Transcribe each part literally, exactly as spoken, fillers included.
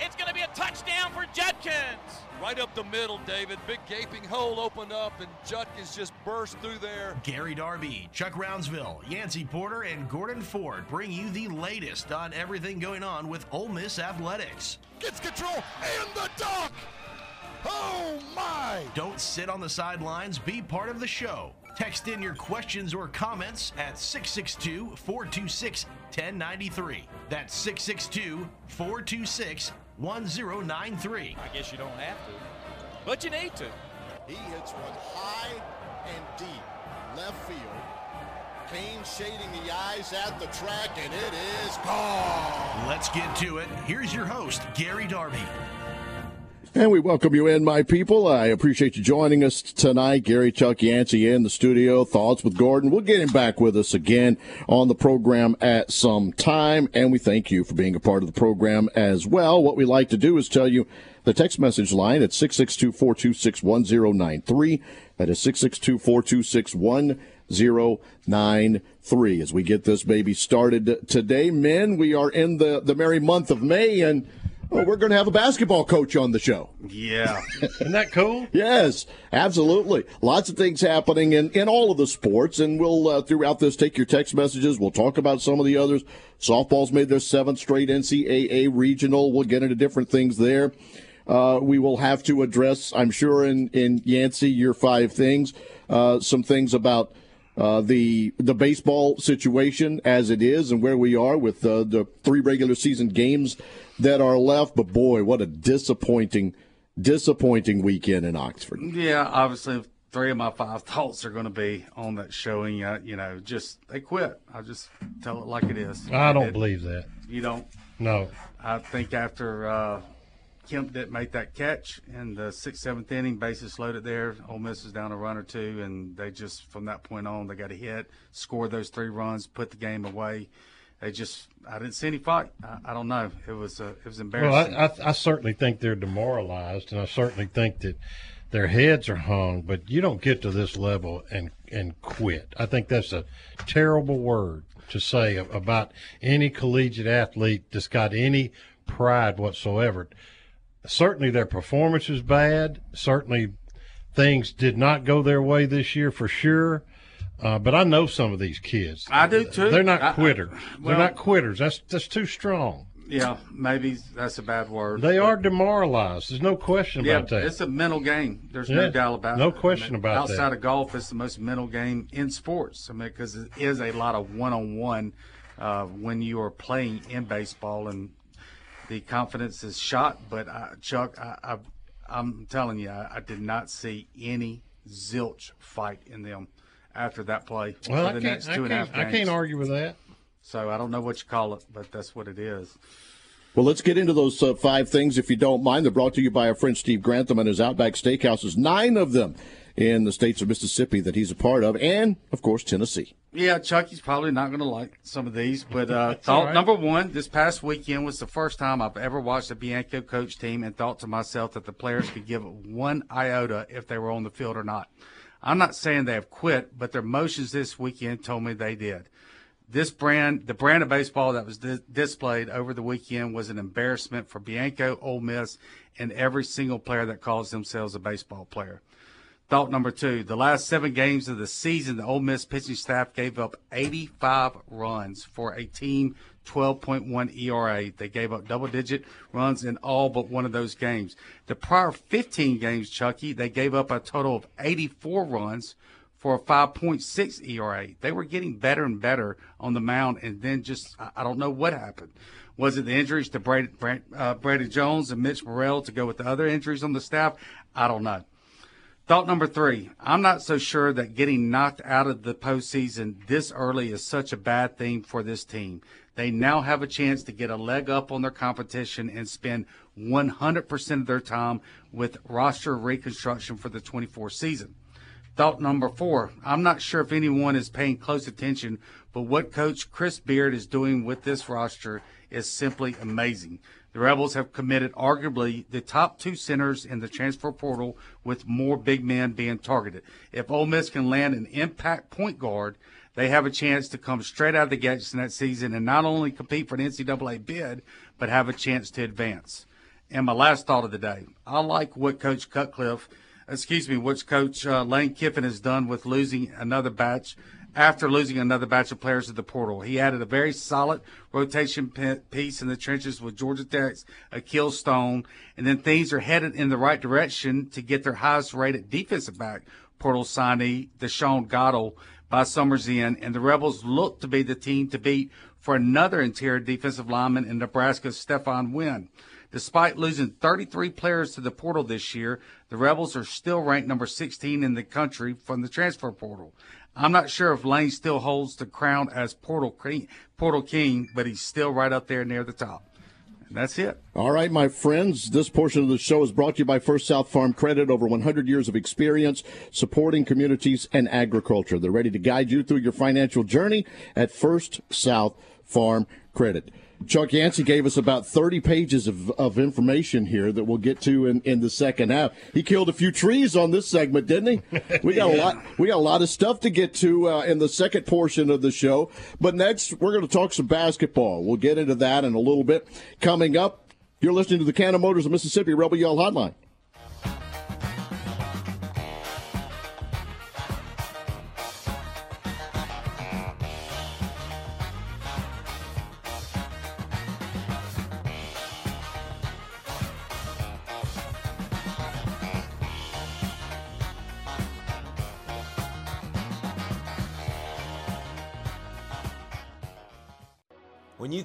It's going to be a touchdown for Judkins. Right up the middle, David. Big gaping hole opened up, and Judkins just burst through there. Gary Darby, Chuck Roundsville, Yancey Porter, and Gordon Ford bring you the latest on everything going on with Ole Miss athletics. Gets control in the dock. Oh, my. Don't sit on the sidelines. Be part of the show. Text in your questions or comments at six six two, four two six, one zero nine three. That's six six two, four two six, one zero nine three. one zero nine three. I guess you don't have to, but you need to. He hits one high and deep left field, pain shading the eyes at the track, and it is gone. Let's get to it. Here's your host, Gary Darby. And we welcome you in, my people. I appreciate you joining us tonight. Gary, Chuck, Yancey in the studio. Thoughts with Gordon. We'll get him back with us again on the program at some time. And we thank you for being a part of the program as well. What we like to do is tell you the text message line at six six two, four two six, one zero nine three. That is six six two, four two six, one zero nine three. As we get this baby started today, men, we are in the, the merry month of May, and well, we're going to have a basketball coach on the show. Yeah. Isn't that cool? Yes, absolutely. Lots of things happening in, in all of the sports, and we'll, uh, throughout this, take your text messages. We'll talk about some of the others. Softball's made their seventh straight N C double A regional. We'll get into different things there. Uh, we will have to address, I'm sure, in, in Yancey, your five things, uh, some things about Uh, the the baseball situation as it is and where we are with uh, the three regular season games that are left. But, boy, what a disappointing, disappointing weekend in Oxford. Yeah, obviously three of my five thoughts are going to be on that showing. Uh, you know, just they quit. I just tell it like it is. I don't it, believe that. You don't? No. I think after uh, Kemp didn't make that catch in the sixth, seventh inning, bases loaded there. Ole Miss was down a run or two, and they just, from that point on, they got a hit, scored those three runs, put the game away. They just, I didn't see any fight. I, I don't know. It was uh, it was embarrassing. Well, I, I, I certainly think they're demoralized, and I certainly think that their heads are hung, but you don't get to this level and, and quit. I think that's a terrible word to say about any collegiate athlete that's got any pride whatsoever. Certainly their performance was bad. Certainly things did not go their way this year for sure. Uh, but I know some of these kids. I do too. They're not quitters. I, I, well, They're not quitters. That's that's too strong. Yeah, maybe that's a bad word. They are demoralized. There's no question yeah, about that. It's a mental game. There's yeah, no doubt about no it. No question I mean, about outside that. Outside of golf, it's the most mental game in sports. I mean, because it is a lot of one-on-one uh, when you are playing in baseball, and the confidence is shot, but uh, Chuck, I, I, I'm telling you, I, I did not see any zilch fight in them after that play. Well, I can't, I, can't, I can't argue with that. So I don't know what you call it, but that's what it is. Well, let's get into those uh, five things, if you don't mind. They're brought to you by our friend Steve Grantham and his Outback Steakhouse. There's nine of them in the states of Mississippi that he's a part of, and, of course, Tennessee. Yeah, Chuck, he's probably not going to like some of these, but uh, thought right. number one, this past weekend was the first time I've ever watched a Bianco coach team and thought to myself that the players could give one iota if they were on the field or not. I'm not saying they have quit, but their motions this weekend told me they did. This brand, the brand of baseball that was dis- displayed over the weekend was an embarrassment for Bianco, Ole Miss, and every single player that calls themselves a baseball player. Thought number two, the last seven games of the season, the Ole Miss pitching staff gave up eighty-five runs for a team twelve point one E R A. They gave up double-digit runs in all but one of those games. The prior fifteen games, Chucky, they gave up a total of eighty-four runs for a five point six E R A. They were getting better and better on the mound, and then just I don't know what happened. Was it the injuries to Brad, Brad, uh, Braden Jones and Mitch Morrell to go with the other injuries on the staff? I don't know. Thought number three, I'm not so sure that getting knocked out of the postseason this early is such a bad thing for this team. They now have a chance to get a leg up on their competition and spend one hundred percent of their time with roster reconstruction for the twenty-four season. Thought number four, I'm not sure if anyone is paying close attention, but what Coach Chris Beard is doing with this roster is simply amazing. The Rebels have committed arguably the top two centers in the transfer portal, with more big men being targeted. If Ole Miss can land an impact point guard, they have a chance to come straight out of the gates in that season and not only compete for an N C double A bid, but have a chance to advance. And my last thought of the day, I like what Coach Cutcliffe, excuse me, what Coach uh, Lane Kiffin has done with losing another batch. After losing another batch of players at the portal, he added a very solid rotation piece in the trenches with Georgia Tech's Akeel Stone, and then things are headed in the right direction to get their highest-rated defensive back portal signee, Deshaun Goddard, by summer's end, and the Rebels look to be the team to beat for another interior defensive lineman in Nebraska's Stephon Wynn. Despite losing thirty-three players to the portal this year, the Rebels are still ranked number sixteen in the country from the transfer portal. I'm not sure if Lane still holds the crown as portal king, portal king, but he's still right up there near the top. And that's it. All right, my friends, this portion of the show is brought to you by First South Farm Credit, over one hundred years of experience supporting communities and agriculture. They're ready to guide you through your financial journey at First South Farm Credit. Chuck Yancey gave us about thirty pages of, of information here that we'll get to in, in the second half. He killed a few trees on this segment, didn't he? We got yeah. a lot. We got a lot of stuff to get to uh, in the second portion of the show. But next, we're going to talk some basketball. We'll get into that in a little bit. Coming up, you're listening to the Cannon Motors of Mississippi Rebel Yell Hotline. When you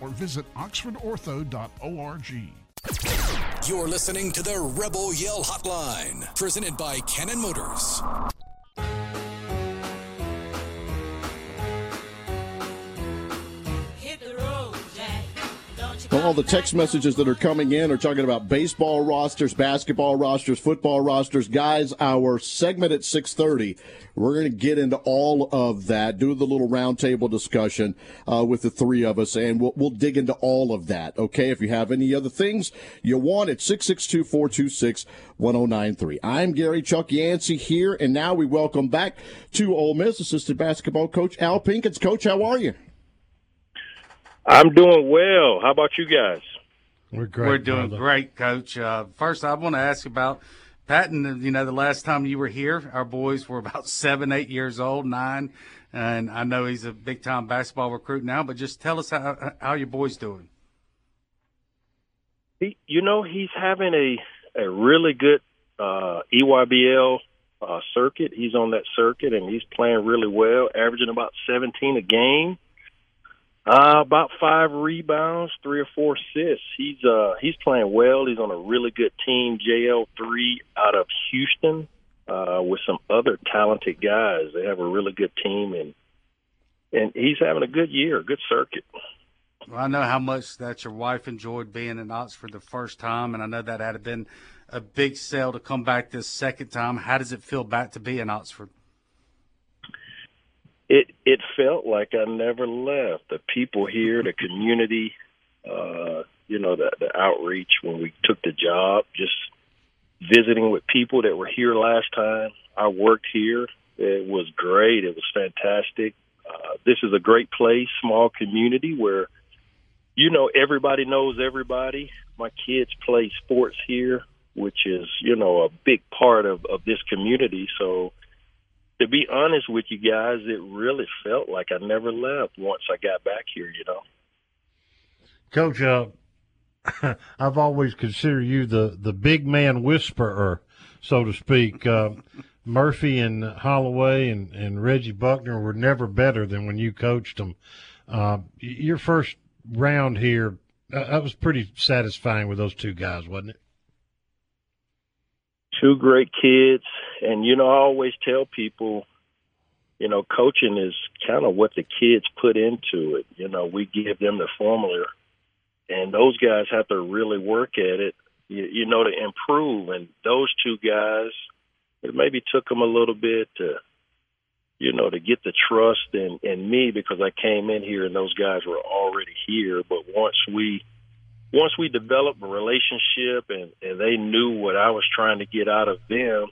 or visit oxford ortho dot org. You're listening to the Rebel Yell Hotline, presented by Cannon Motors. Well, all the text messages that are coming in are talking about baseball rosters, basketball rosters, football rosters. Guys, our segment at six thirty, we're going to get into all of that, do the little roundtable discussion uh, with the three of us, and we'll, we'll dig into all of that, okay? If you have any other things you want, it's six six two, four two six, one oh nine three. I'm Gary Chuck Yancey here, and now we welcome back to Ole Miss assistant basketball coach Al Pinkins. Coach, how are you? I'm doing well. How about you guys? We're great. We're doing brother. great, Coach. Uh, first, I want to ask you about Patton. You know, the last time you were here, our boys were about seven, eight years old, nine, and I know he's a big-time basketball recruit now. But just tell us how how your boy's doing. He, you know, he's having a a really good uh, E Y B L uh, circuit. He's on that circuit, and he's playing really well, averaging about seventeen a game. Uh, about five rebounds, three or four assists. He's uh he's playing well. He's on a really good team, J L three out of Houston, uh, with some other talented guys. They have a really good team, and and he's having a good year, a good circuit. Well, I know how much that your wife enjoyed being in Oxford the first time, and I know that had been a big sell to come back this second time. How does it feel back to be in Oxford? It it felt like I never left. The people here, the community, uh, you know, the, the outreach when we took the job, just visiting with people that were here last time. I worked here. It was great. It was fantastic. Uh, this is a great place, small community where, you know, everybody knows everybody. My kids play sports here, which is, you know, a big part of, of this community. So, to be honest with you guys, it really felt like I never left once I got back here, you know. Coach, uh, I've always considered you the, the big man whisperer, so to speak. Uh, Murphy and Holloway and, and Reggie Buckner were never better than when you coached them. Uh, your first round here, uh, that was pretty satisfying with those two guys, wasn't it? Two great kids, and, you know, I always tell people, you know, coaching is kind of what the kids put into it. You know, we give them the formula, and those guys have to really work at it, you, you know, to improve. And those two guys, it maybe took them a little bit to, you know, to get the trust in, in me because I came in here and those guys were already here. But once we Once we developed a relationship and, and they knew what I was trying to get out of them,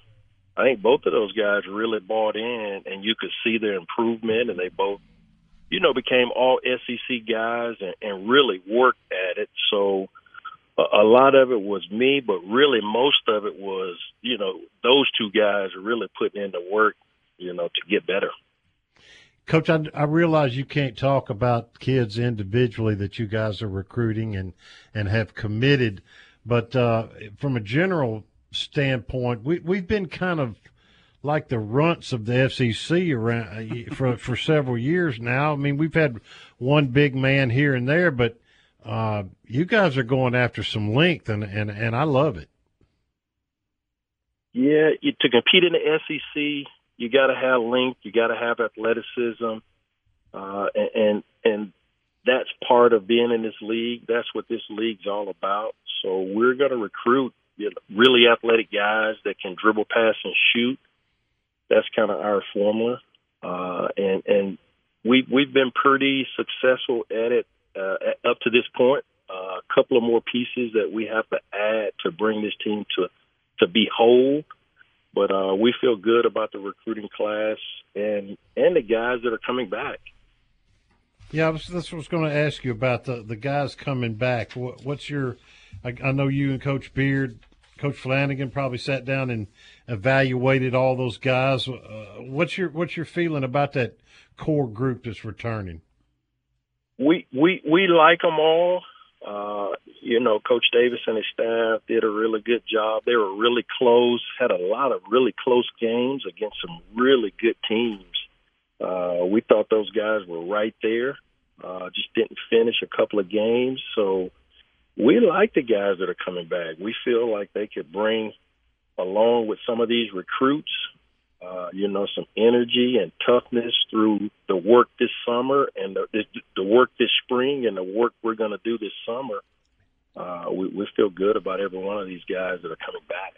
I think both of those guys really bought in, and you could see their improvement, and they both, you know, became all S E C guys and, and really worked at it. So a, a lot of it was me, but really most of it was, you know, those two guys really putting in the work, you know, to get better. Coach, I, I realize you can't talk about kids individually that you guys are recruiting and, and have committed, but uh, from a general standpoint, we, we've been kind of like the runts of the F C C around for, for several years now. I mean, we've had one big man here and there, but uh, you guys are going after some length, and, and, and I love it. Yeah, you, to compete in the S E C – you got to have length. You got to have athleticism, uh, and, and and that's part of being in this league. That's what this league's all about. So we're going to recruit really athletic guys that can dribble, pass, and shoot. That's kind of our formula, uh, and and we we've been pretty successful at it uh, up to this point. Uh, a couple of more pieces that we have to add to bring this team to to be whole. But uh, we feel good about the recruiting class and and the guys that are coming back. Yeah, I was, this was going to ask you about the, the guys coming back. What, what's your I, I know you and Coach Beard, Coach Flanagan probably sat down and evaluated all those guys. Uh, what's your what's your feeling about that core group that's returning? We we we like them all. Uh, you know, Coach Davis and his staff did a really good job. They were really close, had a lot of really close games against some really good teams. Uh, we thought those guys were right there, uh, just didn't finish a couple of games. So we like the guys that are coming back. We feel like they could bring along with some of these recruits, uh, you know, some energy and toughness through the work this summer and the, the work this spring and the work we're going to do this summer. Uh, we, we feel good about every one of these guys that are coming back.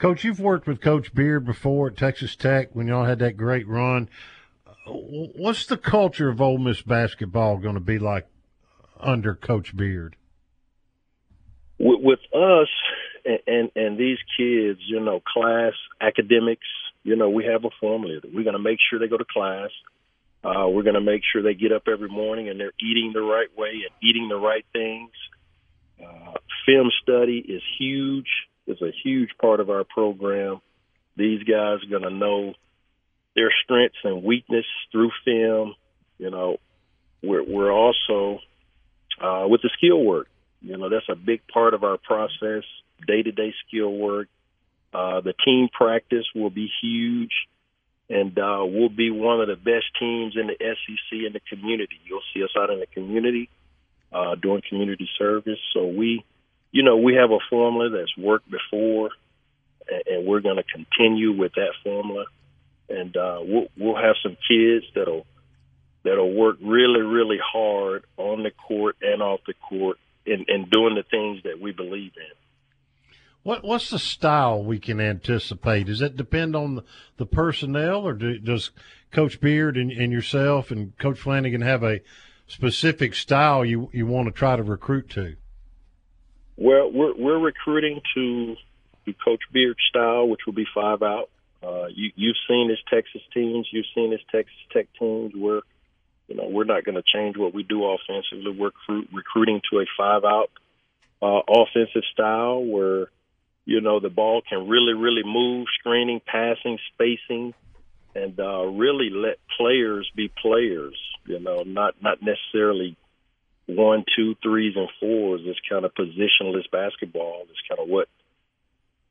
Coach, you've worked with Coach Beard before at Texas Tech when y'all had that great run. What's the culture of Ole Miss basketball going to be like under Coach Beard? With, with us and, and, and these kids, you know, class, academics, you know, we have a formula. We're going to make sure they go to class. Uh, we're going to make sure they get up every morning and they're eating the right way and eating the right things. Uh, film study is huge. It's a huge part of our program. These guys are going to know their strengths and weakness through film. You know, we're, we're also uh, with the skill work. You know, that's a big part of our process, day-to-day skill work. Uh, the team practice will be huge, and uh, we'll be one of the best teams in the S E C in the community. You'll see us out in the community uh, doing community service. So we – You know, we have a formula that's worked before, and we're going to continue with that formula. And uh, we'll, we'll have some kids that'll that'll work really, really hard on the court and off the court and, and doing the things that we believe in. What What's the style we can anticipate? Does that depend on the, the personnel, or do, does Coach Beard and, and yourself and Coach Flanagan have a specific style you, you want to try to recruit to? Well, we're, we're recruiting to, to Coach Beard's style, which will be five out. Uh, you, you've seen his Texas teams. You've seen his Texas Tech teams. We're, you know, we're not going to change what we do offensively. We're recruit, recruiting to a five out uh, offensive style where, you know, the ball can really, really move, screening, passing, spacing, and uh, really let players be players. You know, not not necessarily one, two, threes, and fours, this kind of positionless basketball. This kind of what,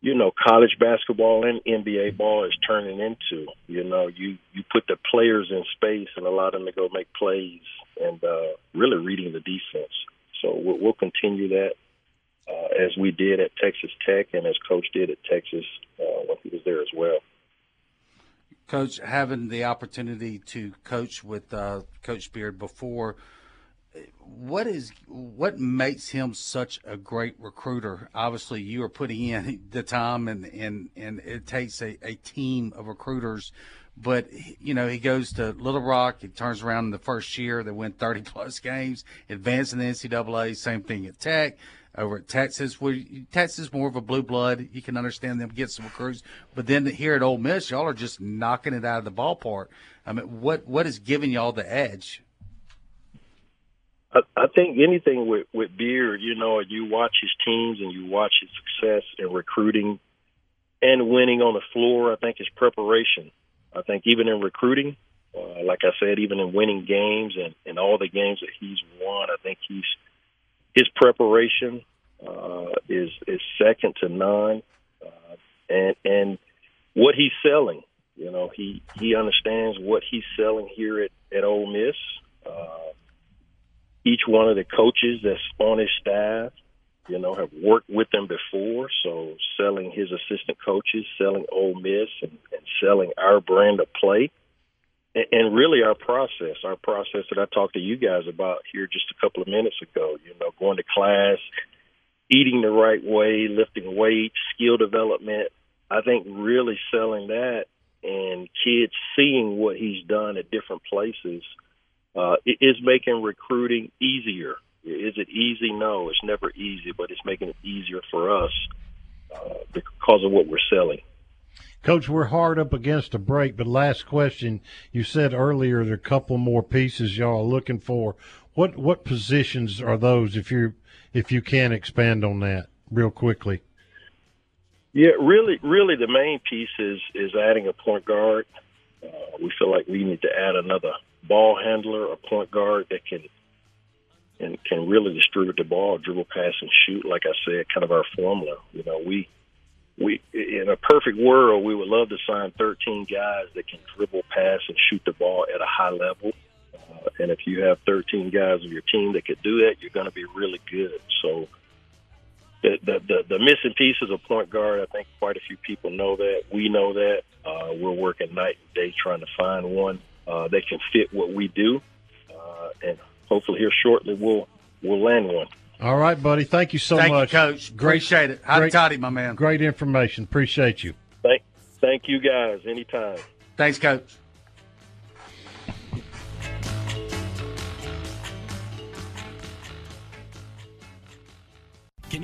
you know, college basketball and N B A ball is turning into. You know, you, you put the players in space and allow them to go make plays and uh, really reading the defense. So we'll, we'll continue that uh, as we did at Texas Tech and as Coach did at Texas uh, when he was there as well. Coach, having the opportunity to coach with uh, Coach Beard before, What is what makes him such a great recruiter? Obviously, you are putting in the time, and and, and it takes a, a team of recruiters. But, you know, he goes to Little Rock. He turns around in the first year. They win thirty-plus games, advance in the N C double A. Same thing at Tech. Over at Texas, where Texas is more of a blue blood. You can understand them get some recruits. But then here at Ole Miss, y'all are just knocking it out of the ballpark. I mean, what, what is giving y'all the edge? I think anything with, with Beard, you know, you watch his teams and you watch his success in recruiting and winning on the floor. I think his preparation. I think even in recruiting, uh, like I said, even in winning games and, and all the games that he's won, I think he's his preparation uh, is is second to none. Uh, and and what he's selling, you know, he, he understands what he's selling here at, at Ole Miss. Uh, Each one of the coaches that's on his staff, you know, have worked with them before. So selling his assistant coaches, selling Ole Miss, and, and selling our brand of play, and, and really our process, our process that I talked to you guys about here just a couple of minutes ago, you know, going to class, eating the right way, lifting weights, skill development. I think really selling that and kids seeing what he's done at different places Uh, it is making recruiting easier. Is it easy? No, it's never easy, but it's making it easier for us uh, because of what we're selling. Coach, we're hard up against a break, but last question. You said earlier there are a couple more pieces y'all are looking for. What what positions are those, if you if you can expand on that real quickly? Yeah, really, really the main piece is, is adding a point guard. Uh, we feel like we need to add another ball handler, a point guard that can and can really distribute the ball, dribble, pass, and shoot. Like I said, kind of our formula. You know, we we in a perfect world, we would love to sign thirteen guys that can dribble, pass, and shoot the ball at a high level. Uh, and if you have thirteen guys on your team that could do that, you're going to be really good. So the, the, the, the missing piece is a point guard. I think quite a few people know that. We know that. Uh, we're working night and day trying to find one uh, that can fit what we do. Uh, and hopefully here shortly we'll we'll land one. All right, buddy. Thank you so Thank much. Thank you, Coach. Appreciate it. Hot toddy, my man. Great information. Appreciate you. Thank, thank you, guys. Anytime. Thanks, Coach. Can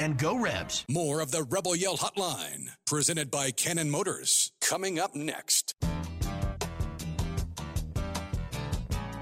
and go Rebs. More of the Rebel Yell Hotline, presented by Cannon Motors, coming up next.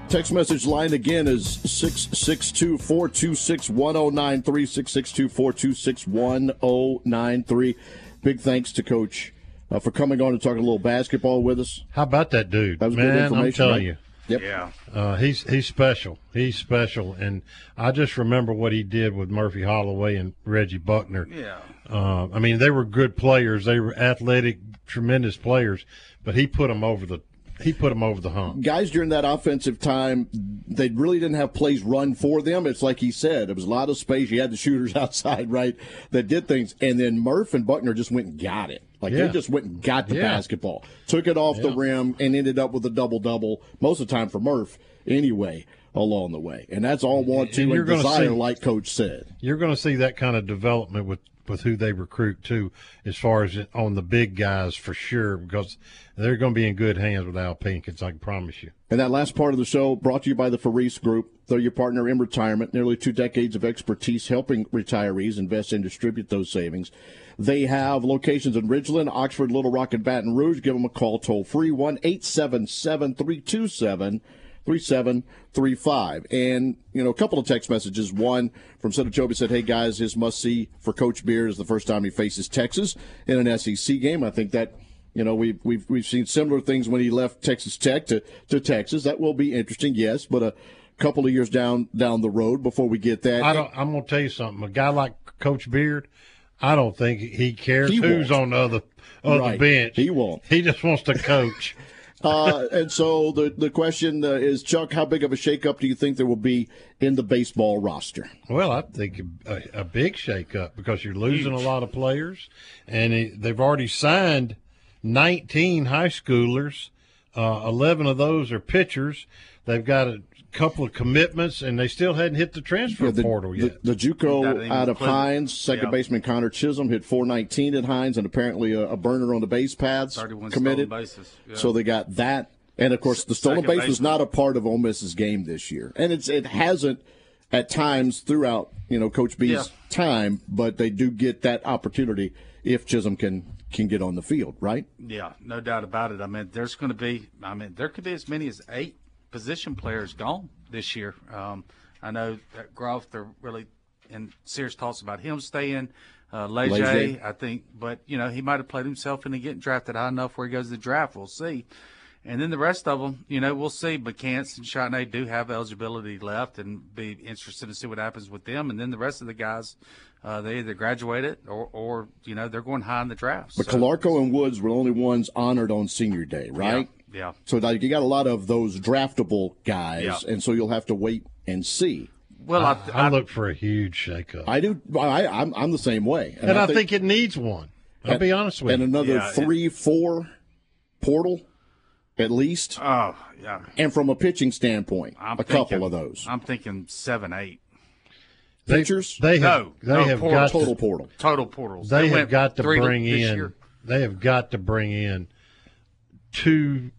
Text message line again is six six two, four two six, one oh nine three, six six two, four two six, one oh nine three. Big thanks to Coach uh, for coming on and talking a little basketball with us. How about that dude? That was Man, good information. I'm telling right? you. Yep. Yeah, uh, he's he's special. He's special, and I just remember what he did with Murphy Holloway and Reggie Buckner. Yeah, uh, I mean they were good players. They were athletic, tremendous players, but he put them over the he put them over the hump. Guys during that offensive time, they really didn't have plays run for them. It's like he said, it was a lot of space. You had the shooters outside, right, that did things, and then Murph and Buckner just went and got it. Like, yeah. They just went and got the yeah. basketball, took it off yeah. the rim, and ended up with a double-double, most of the time for Murph anyway, along the way. And that's all want to and, and desire, see, like Coach said. You're going to see that kind of development with, with who they recruit, too, as far as on the big guys for sure, because they're going to be in good hands with Al Pinkins, I can promise you. And that last part of the show brought to you by the Faris Group. They're your partner in retirement, nearly two decades of expertise helping retirees invest and distribute those savings. They have locations in Ridgeland, Oxford, Little Rock, and Baton Rouge. Give them a call toll free, one eight seven seven, three two seven, three seven three five. And, you know, a couple of text messages. One from Senatobia said, hey, guys, his must-see for Coach Beard is the first time he faces Texas in an S E C game. I think that, you know, we've, we've, we've seen similar things when he left Texas Tech to, to Texas. That will be interesting, yes, but a couple of years down down the road before we get that. I don't, I'm going to tell you something. A guy like Coach Beard, I don't think he cares he who's won't. on the other, other right. bench. He won't. He just wants to coach. Uh, and so the, the question uh, is, Chuck, how big of a shakeup do you think there will be in the baseball roster? Well, I think a, a big shakeup because you're losing Huge. a lot of players, and it, they've already signed nineteen high schoolers. Uh, eleven of those are pitchers. They've got a couple of commitments, and they still hadn't hit the transfer yeah, the, portal yet. The, the JUCO out of Hines, second yeah. baseman Connor Chisholm hit four nineteen at Hines, and apparently a, a burner on the base paths committed. Bases. Yeah. So they got that, and of course the stolen second base baseman. was not a part of Ole Miss's game this year, and it's it hasn't at times throughout you know Coach B's yeah. time, but they do get that opportunity if Chisholm can. can get on the field, right? Yeah, no doubt about it. I mean, there's going to be, I mean, there could be as many as eight position players gone this year. Um, I know that Groff, they're really in serious talks about him staying. Uh, Leger, I think, but, you know, he might have played himself into getting drafted high enough where he goes to the draft. We'll see. And then the rest of them, you know, we'll see. But Cantz and Chatney do have eligibility left and be interested to see what happens with them. And then the rest of the guys, Uh, they either graduated or, or, you know, they're going high in the draft. But so. Calarco and Woods were the only ones honored on senior day, right? Yeah. yeah. So like, you got a lot of those draftable guys, yeah. and so you'll have to wait and see. Well, I, I, I look for a huge shakeup. I do. I, I'm, I'm the same way. And, and I, I think, think it needs one. I'll and, be honest with and you. And another yeah, three, it, four portal at least. Oh, yeah. And from a pitching standpoint, I'm a thinking, couple of those. I'm thinking seven, eight. Pitchers? They, they no, have, they no, have portal, got total to, portal. Total portals. They, they have got to bring in. Year. They have got to bring in two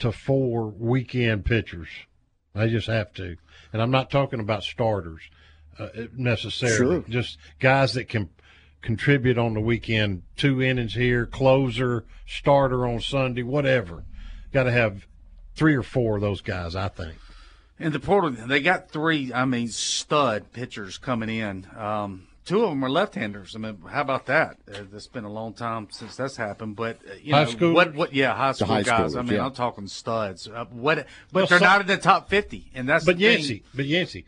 to four weekend pitchers. They just have to. And I'm not talking about starters uh, necessarily. Sure. Just guys that can contribute on the weekend. Two innings here, closer, starter on Sunday, whatever. Got to have three or four of those guys, I think. In the portal, they got three, I mean, stud pitchers coming in. Um, two of them are left-handers. I mean, how about that? Uh, it's been a long time since that's happened. But, uh, you high know, school? What, what, yeah, high school high guys. Schoolers, I mean, yeah. I'm talking studs. Uh, what, but well, they're so, not in the top fifty, and that's but the Yancey, thing. But Yancey,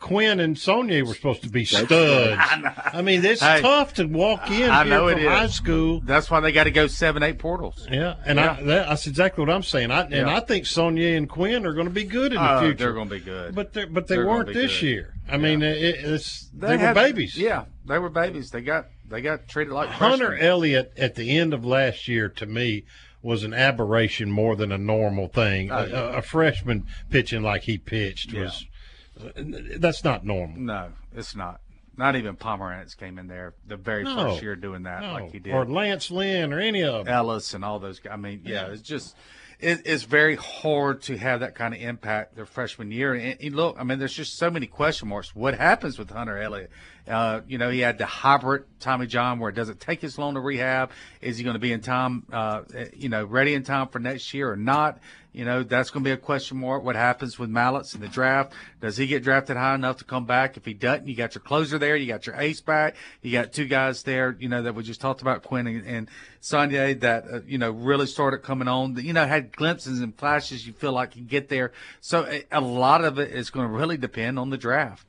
Quinn and Sonia were supposed to be studs. I, I mean, it's hey, tough to walk in I know here from it is. high school. That's why they got to go seven, eight portals. Yeah, and yeah. I, that, that's exactly what I'm saying. I, and yeah. I think Sonia and Quinn are going to be good in the uh, future. They're going to be good, but they're, but they they're weren't this good. year. I yeah. mean, it, it's they, they had, were babies. Yeah, they were babies. They got they got treated like Hunter freshmen. Elliott at the end of last year to me was an aberration more than a normal thing. Oh, a, yeah. a, a freshman pitching like he pitched yeah. was. That's not normal. No, it's not. Not even Pomerantz came in there the very no, first year doing that no. like he did. Or Lance Lynn or any of them. Ellis and all those guys. I mean, yeah, yeah. it's just it, – it's very hard to have that kind of impact their freshman year. And, and look, I mean, there's just so many question marks. What happens with Hunter Elliott? Uh, you know, he had the hybrid Tommy John where it doesn't take as long to rehab. Is he going to be in time, uh, you know, ready in time for next year or not? You know, that's going to be a question mark. What happens with Mallets in the draft? Does he get drafted high enough to come back? If he doesn't, you got your closer there. You got your ace back. You got two guys there, you know, that we just talked about, Quinn and, and Sonia, that, uh, you know, really started coming on. You know, had glimpses and flashes you feel like you can get there. So a, a lot of it is going to really depend on the draft.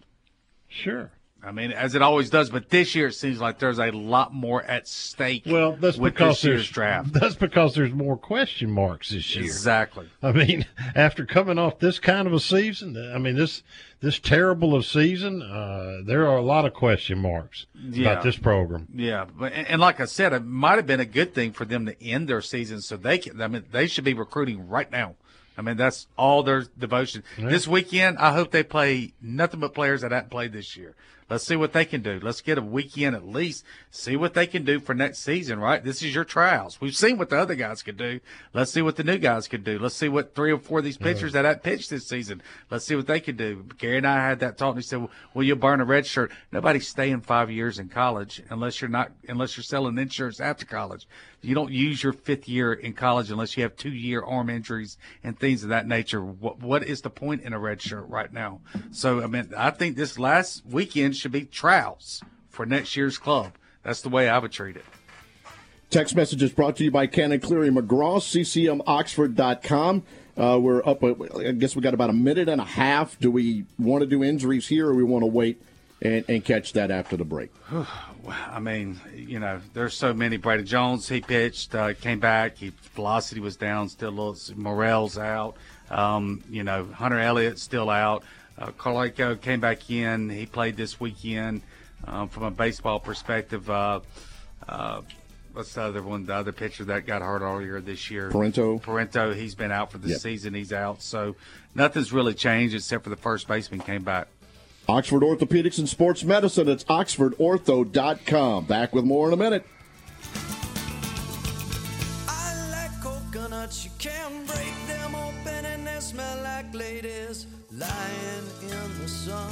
Sure. I mean, as it always does, but this year it seems like there's a lot more at stake. Well, that's with because this year's draft. That's because there's more question marks this year. Exactly. I mean, after coming off this kind of a season, I mean this this terrible of season, uh, there are a lot of question marks yeah. about this program. Yeah, but and like I said, it might have been a good thing for them to end their season so they can. I mean, they should be recruiting right now. I mean, that's all their devotion. Yeah. This weekend, I hope they play nothing but players that haven't played this year. Let's see what they can do. Let's get a weekend at least. See what they can do for next season, right? This is your trials. We've seen what the other guys could do. Let's see what the new guys could do. Let's see what three or four of these pitchers mm-hmm. that have pitched this season. Let's see what they could do. Gary and I had that talk, and he said, well, well, you'll burn a red shirt. Nobody's staying five years in college unless you're not, unless you're selling insurance after college. You don't use your fifth year in college unless you have two-year arm injuries and things of that nature. What, what is the point in a red shirt right now? So, I mean, I think this last weekend should be trials for next year's club. That's the way I would treat it. Text message is brought to you by Cannon Cleary McGraw, C C M Oxford dot com. Uh, we're up, I guess we got about a minute and a half. Do we want to do injuries here, or we want to wait and, and catch that after the break? I mean, you know, there's so many. Braden Jones, he pitched, uh, came back. He velocity was down, still a little. Morrell's out. Um, you know, Hunter Elliott's still out. Uh, Carlico came back in. He played this weekend. Um, from a baseball perspective, uh, uh, what's the other one? The other pitcher that got hurt earlier this year. Parento. Parento, he's been out for the yep. season. He's out. So nothing's really changed except for the first baseman came back. Oxford Orthopedics and Sports Medicine. It's Oxford Ortho dot com. Back with more in a minute. I like coconuts. You can break them open and they smell like ladies lying in the sun.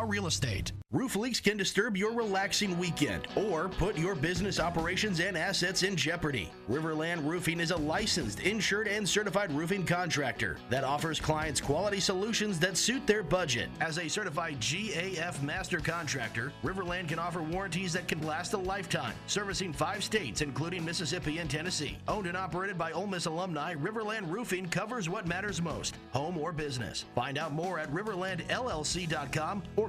Real Estate. Roof leaks can disturb your relaxing weekend or put your business operations and assets in jeopardy. Riverland Roofing is a licensed, insured, and certified roofing contractor that offers clients quality solutions that suit their budget. As a certified G A F master contractor, Riverland can offer warranties that can last a lifetime, servicing five states, including Mississippi and Tennessee. Owned and operated by Ole Miss alumni, Riverland Roofing covers what matters most, home or business. Find out more at riverland l l c dot com or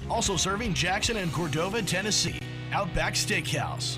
Also serving Jackson and Cordova, Tennessee. Outback Steakhouse.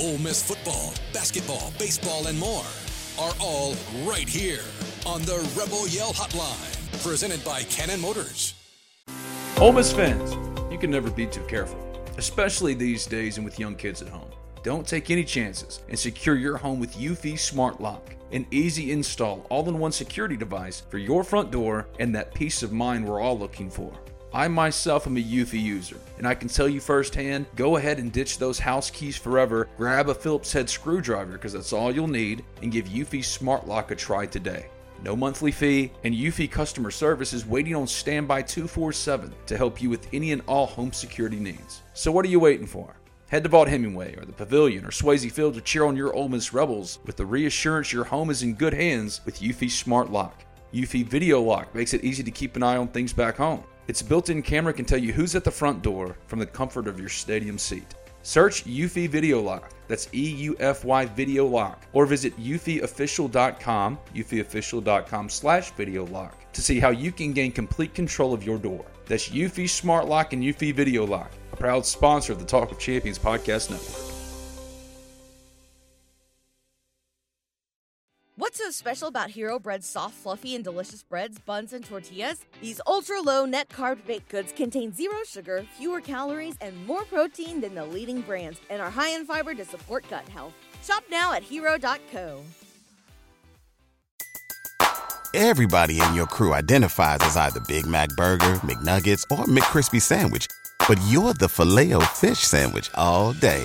Ole Miss football, basketball, baseball, and more are all right here on the Rebel Yell Hotline, presented by Cannon Motors. Ole Miss fans, you can never be too careful, especially these days and with young kids at home. Don't take any chances and secure your home with Eufy Smart Lock, an easy install, all-in-one security device for your front door and that peace of mind we're all looking for. I myself am a Eufy user, and I can tell you firsthand, go ahead and ditch those house keys forever, grab a Phillips head screwdriver, because that's all you'll need, and give Eufy Smart Lock a try today. No monthly fee, and Eufy customer service is waiting on standby twenty-four seven to help you with any and all home security needs. So what are you waiting for? Head to Vaught Hemingway or the Pavilion or Swayze Field to cheer on your Ole Miss Rebels with the reassurance your home is in good hands with Eufy Smart Lock. Eufy Video Lock makes it easy to keep an eye on things back home. Its built-in camera can tell you who's at the front door from the comfort of your stadium seat. Search Eufy Video Lock, that's E U F Y Video Lock, or visit eufy official dot com, eufy official dot com slash video lock, to see how you can gain complete control of your door. That's Eufy Smart Lock and Eufy Video Lock, a proud sponsor of the Talk of Champions podcast network. What's so special about Hero Bread's soft, fluffy, and delicious breads, buns, and tortillas? These ultra-low net-carb baked goods contain zero sugar, fewer calories, and more protein than the leading brands, and are high in fiber to support gut health. Shop now at hero dot co. Everybody in your crew identifies as either Big Mac Burger, McNuggets, or McCrispy Sandwich, but you're the Filet-O-Fish Sandwich all day.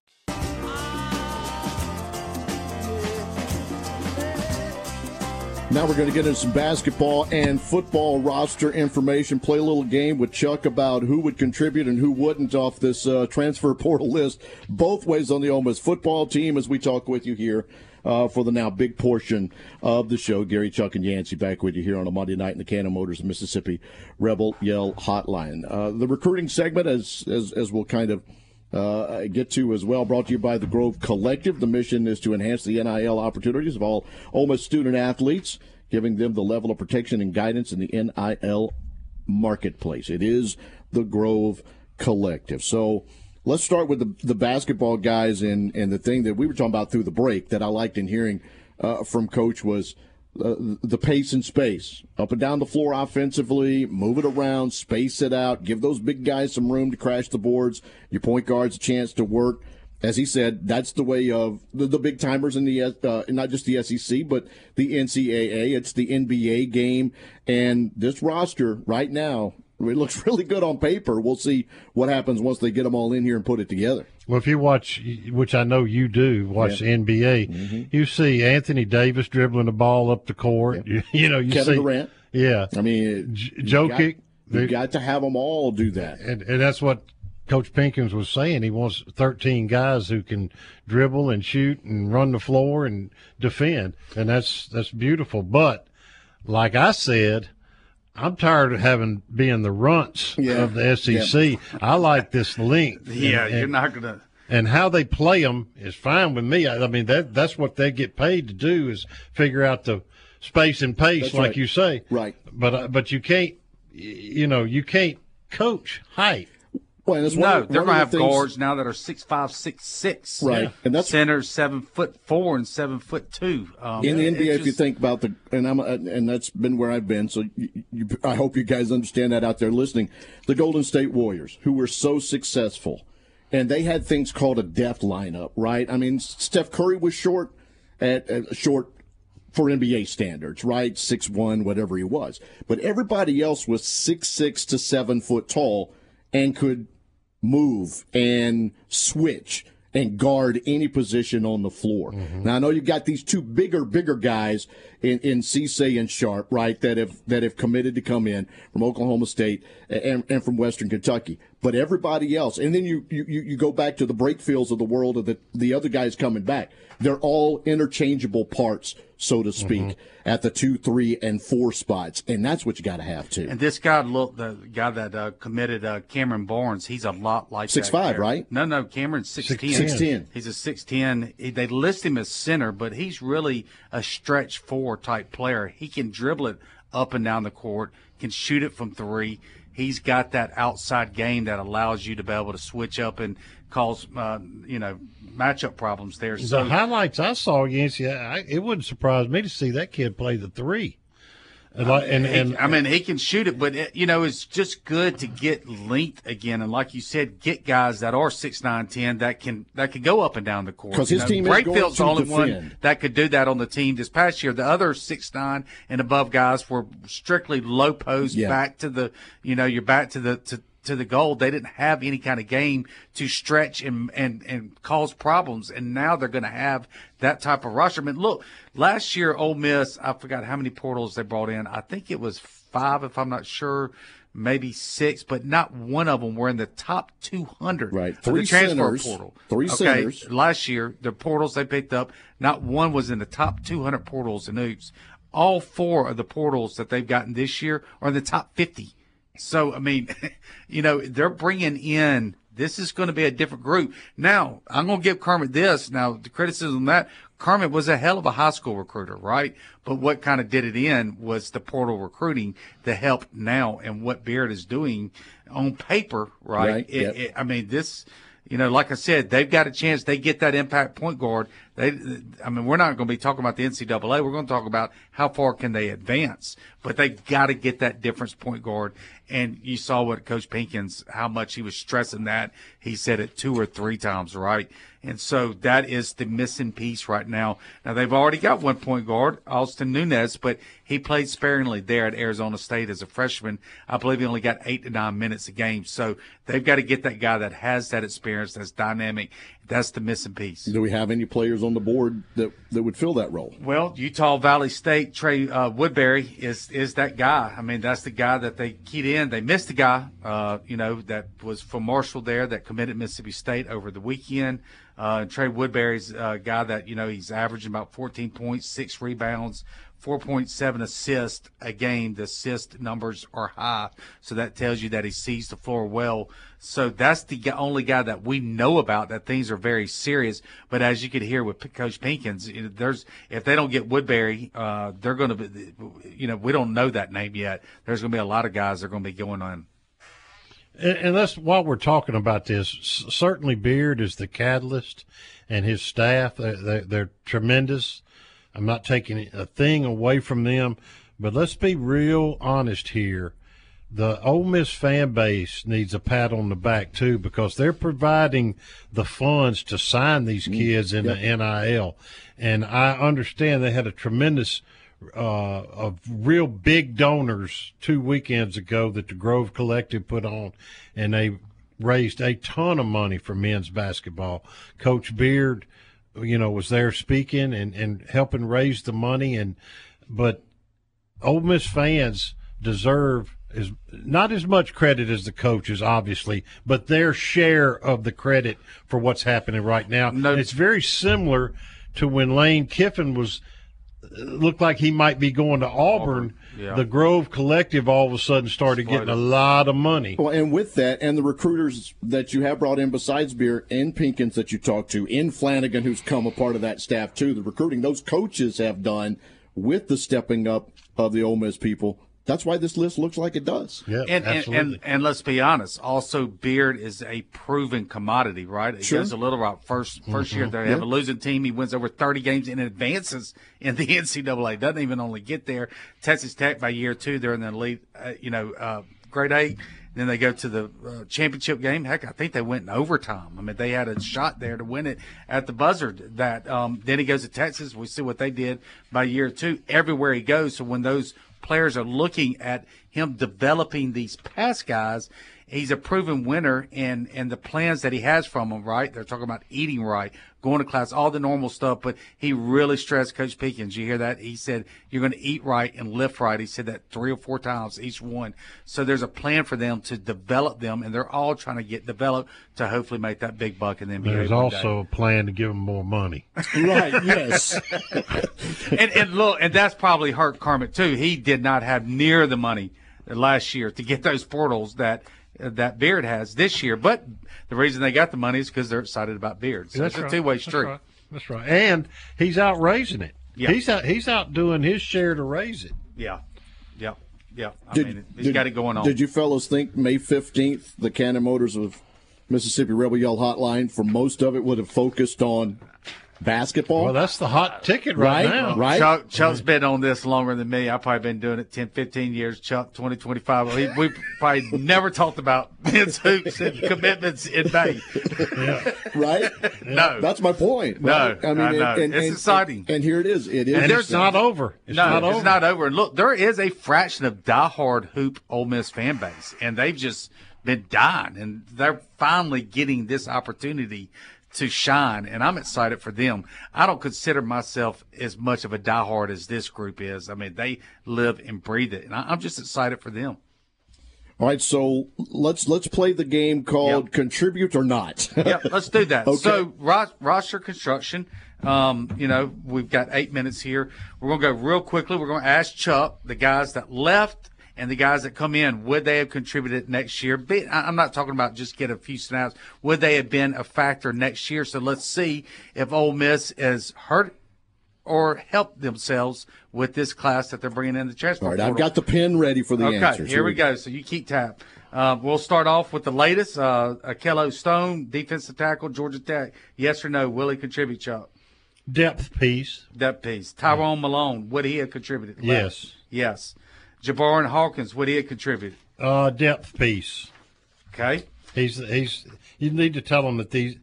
Now we're going to get into some basketball and football roster information, play a little game with Chuck about who would contribute and who wouldn't off this uh, transfer portal list, both ways on the Ole Miss football team as we talk with you here uh, for the now big portion of the show. Gary, Chuck, and Yancey back with you here on a Monday night in the Cannon Motors of Mississippi Rebel Yell Hotline. Uh, the recruiting segment, as, as, as we'll kind of Uh, get to as well, brought to you by the Grove Collective. The mission is to enhance the N I L opportunities of all Ole Miss student athletes, giving them the level of protection and guidance in the N I L marketplace. It is the Grove Collective. So let's start with the, the basketball guys, and, and the thing that we were talking about through the break that I liked in hearing uh, from Coach was uh, the pace and space. Up and down the floor offensively, move it around, space it out, give those big guys some room to crash the boards, your point guards a chance to work. As he said, that's the way of the, the big timers in the uh, not just the S E C, but the N C double A. It's the N B A game. And this roster right now, it looks really good on paper. We'll see what happens once they get them all in here and put it together. Well, if you watch, which I know you do, watch yeah. the N B A, mm-hmm. you see Anthony Davis dribbling the ball up the court. Yeah. You, you know, you Kevin see Durant. Yeah, I mean, J- Jokic. You got to have them all do that, and, and that's what Coach Pinkins was saying. He wants thirteen guys who can dribble and shoot and run the floor and defend, and that's that's beautiful. But like I said, I'm tired of having being the runts yeah. of the S E C. Yeah. I like this length. yeah, and, and, you're not gonna. And how they play them is fine with me. I, I mean, that that's what they get paid to do, is figure out the space and pace, that's like right. you say. Right. But uh, but you can't, you know, you can't coach height. Well, that's no, of, they're going to have things... guards now that are six five, six six. Right, yeah. And that's centers seven foot four and seven foot two. Um, in the N B A, just... if you think about the, and I'm, and that's been where I've been. So you, you, I hope you guys understand that out there listening. The Golden State Warriors, who were so successful, and they had things called a depth lineup. Right, I mean Steph Curry was short at, at short for N B A standards. Right, six one, whatever he was. But everybody else was six six to seven foot tall. and could move and switch and guard any position on the floor. Mm-hmm. Now, I know you've got these two bigger, bigger guys in, in Cissé and Sharp, right, that have that have committed to come in from Oklahoma State and, and from Western Kentucky. But everybody else, and then you, you, you go back to the Brakefields of the world of the, the other guys coming back. They're all interchangeable parts, so to speak, mm-hmm. at the two, three, and four spots. And that's what you got to have, too. And this guy, look, the guy that uh, committed uh, Cameron Barnes, he's a lot like six that. six five, right? No, no, Cameron's six ten. He's a six ten. He, they list him as center, but he's really a stretch four type player. He can dribble it up and down the court, can shoot it from three. He's got that outside game that allows you to be able to switch up and cause, uh, you know, matchup problems there. The so, highlights I saw against you, I, it wouldn't surprise me to see that kid play the three. And, I mean, and, and, he, I mean he can shoot it, but, it, you know, it's just good to get length again. And like you said, get guys that are six nine, ten that can that can go up and down the court. Because his know, team Brakefield's the only one that could do that on the team this past year. The other six nine and above guys were strictly low post, yeah. back to the, you know, you're back to the to, to the goal. They didn't have any kind of game to stretch and, and, and cause problems. And now they're going to have that type of roster. I mean, look, last year, Ole Miss, I forgot how many portals they brought in. I think it was five, if I'm not sure, maybe six, but not one of them were in the top two hundred. Right. Three of the transfer centers, portal. Three okay. centers. Last year, the portals they picked up, not one was in the top two hundred portals in hoops. All four of the portals that they've gotten this year are in the top fifty. So, I mean, you know, they're bringing in, this is going to be a different group. Now, I'm going to give Kermit this. Now, the criticism that Kermit was a hell of a high school recruiter, right? But what kind of did it in was the portal recruiting, the help now, and what Beard is doing on paper, right? right it, yep. it, I mean, this, you know, like I said, they've got a chance. They get that impact point guard. They, I mean, we're not going to be talking about the N C double A. We're going to talk about how far can they advance. But they've got to get that difference point guard. And you saw what Coach Pinkins, how much he was stressing that. He said it two or three times, right? And so that is the missing piece right now. Now, they've already got one point guard, Austin Nunes, but he played sparingly there at Arizona State as a freshman. I believe he only got eight to nine minutes a game. So they've got to get that guy that has that experience, that's dynamic. That's the missing piece. Do we have any players on the board that, that would fill that role? Well, Utah Valley State, Trey uh, Woodbury is is that guy. I mean, that's the guy that they keyed in. They missed the guy, uh, you know, that was from Marshall there that committed Mississippi State over the weekend. Uh, Trey Woodbury's a uh, guy that, you know, he's averaging about fourteen points, six rebounds, four point seven assists a game. The assist numbers are high, so that tells you that he sees the floor well. So that's the only guy that we know about that things are very serious. But as you could hear with Coach Pinkins, there's if they don't get Woodbury, uh, they're going to be, you know, we don't know that name yet. There's going to be a lot of guys that are going to be going on. And that's while we're talking about this. Certainly, Beard is the catalyst, and his staff, they're, they're tremendous. I'm not taking a thing away from them, but let's be real honest here. The Ole Miss fan base needs a pat on the back, too, because they're providing the funds to sign these kids in the N I L. And I understand they had a tremendous uh, of real big donors two weekends ago that the Grove Collective put on, and they raised a ton of money for men's basketball. Coach Beard, you know, was there speaking and, and helping raise the money. And but Ole Miss fans deserve as not as much credit as the coaches, obviously, but their share of the credit for what's happening right now. No. It's very similar to when Lane Kiffin was looked like he might be going to Auburn. Auburn. Yeah. The Grove Collective all of a sudden started Spartan. getting a lot of money. Well, and with that, and the recruiters that you have brought in besides Beer and Pinkins that you talked to, and Flanagan, who's come a part of that staff too, the recruiting those coaches have done with the stepping up of the Ole Miss people. That's why this list looks like it does. Yeah, and, absolutely. And, and and let's be honest. Also, Beard is a proven commodity, right? He sure. goes to Little Rock first first mm-hmm. year. They have yeah. a losing team. He wins over thirty games and advances in the N C double A. Doesn't even only get there. Texas Tech by year two, they're in the elite, uh, you know, uh, grade eight. Then they go to the uh, championship game. Heck, I think they went in overtime. I mean, they had a shot there to win it at the buzzer. That um, then he goes to Texas. We see what they did by year two. Everywhere he goes. So when those players are looking at him developing these pass guys, he's a proven winner, and and the plans that he has from him, right? They're talking about eating right, going to class, all the normal stuff, but he really stressed Coach Pinkins. You hear that? He said, you're going to eat right and lift right. He said that three or four times each one. So there's a plan for them to develop them, and they're all trying to get developed to hopefully make that big buck. And then there's also a plan to give them more money. Right, yes. and, and look, and that's probably hurt Kermit too. He did not have near the money last year to get those portals that – that Beard has this year, but the reason they got the money is because they're excited about Beard. So that's it's right. a two-way street. That's right. That's right. And he's out raising it. Yeah. He's out. He's out doing his share to raise it. Yeah, yeah, yeah. I did, mean, he's did, got it going on. Did you fellows think May fifteenth, the Cannon Motors of Mississippi Rebel Yell Hotline, for most of it, would have focused on basketball? Well, that's the hot ticket right, right now. Right? Chuck, Chuck's been on this longer than me. I've probably been doing it ten, fifteen years. Chuck, twenty, twenty-five. We, we probably never talked about men's hoops and commitments in May. Yeah. Right? No. That's my point. Right? No. I mean, I know. And, and, it's and, exciting. And, and here it is. It is. And it's not over. It's no, not it's over. not over. And look, there is a fraction of diehard hoop Ole Miss fan base, and they've just been dying, and they're finally getting this opportunity to shine, and I'm excited for them. I don't consider myself as much of a diehard as this group is. I mean, they live and breathe it, and I'm just excited for them. All right, so let's let's play the game called yep. Contribute or Not. Yeah, let's do that. Okay. So ros- roster construction, um, you know, we've got eight minutes here. We're going to go real quickly. We're going to ask Chuck, the guys that left and the guys that come in, would they have contributed next year? I'm not talking about just get a few snaps. Would they have been a factor next year? So let's see if Ole Miss has hurt or helped themselves with this class that they're bringing in the transfer portal. All right, I've got the pen ready for the okay, answers. Okay, here we go. So you keep tab. Uh, we'll start off with the latest. Uh, Akeel Stone, defensive tackle, Georgia Tech. Yes or no, will he contribute, Chuck? Depth piece. Depth piece. Tyrone yeah. Malone, would he have contributed? Yes. Left? Yes. Jabbarn Hawkins, what he had contributed? Uh, depth piece. Okay. He's he's. You need to tell him that these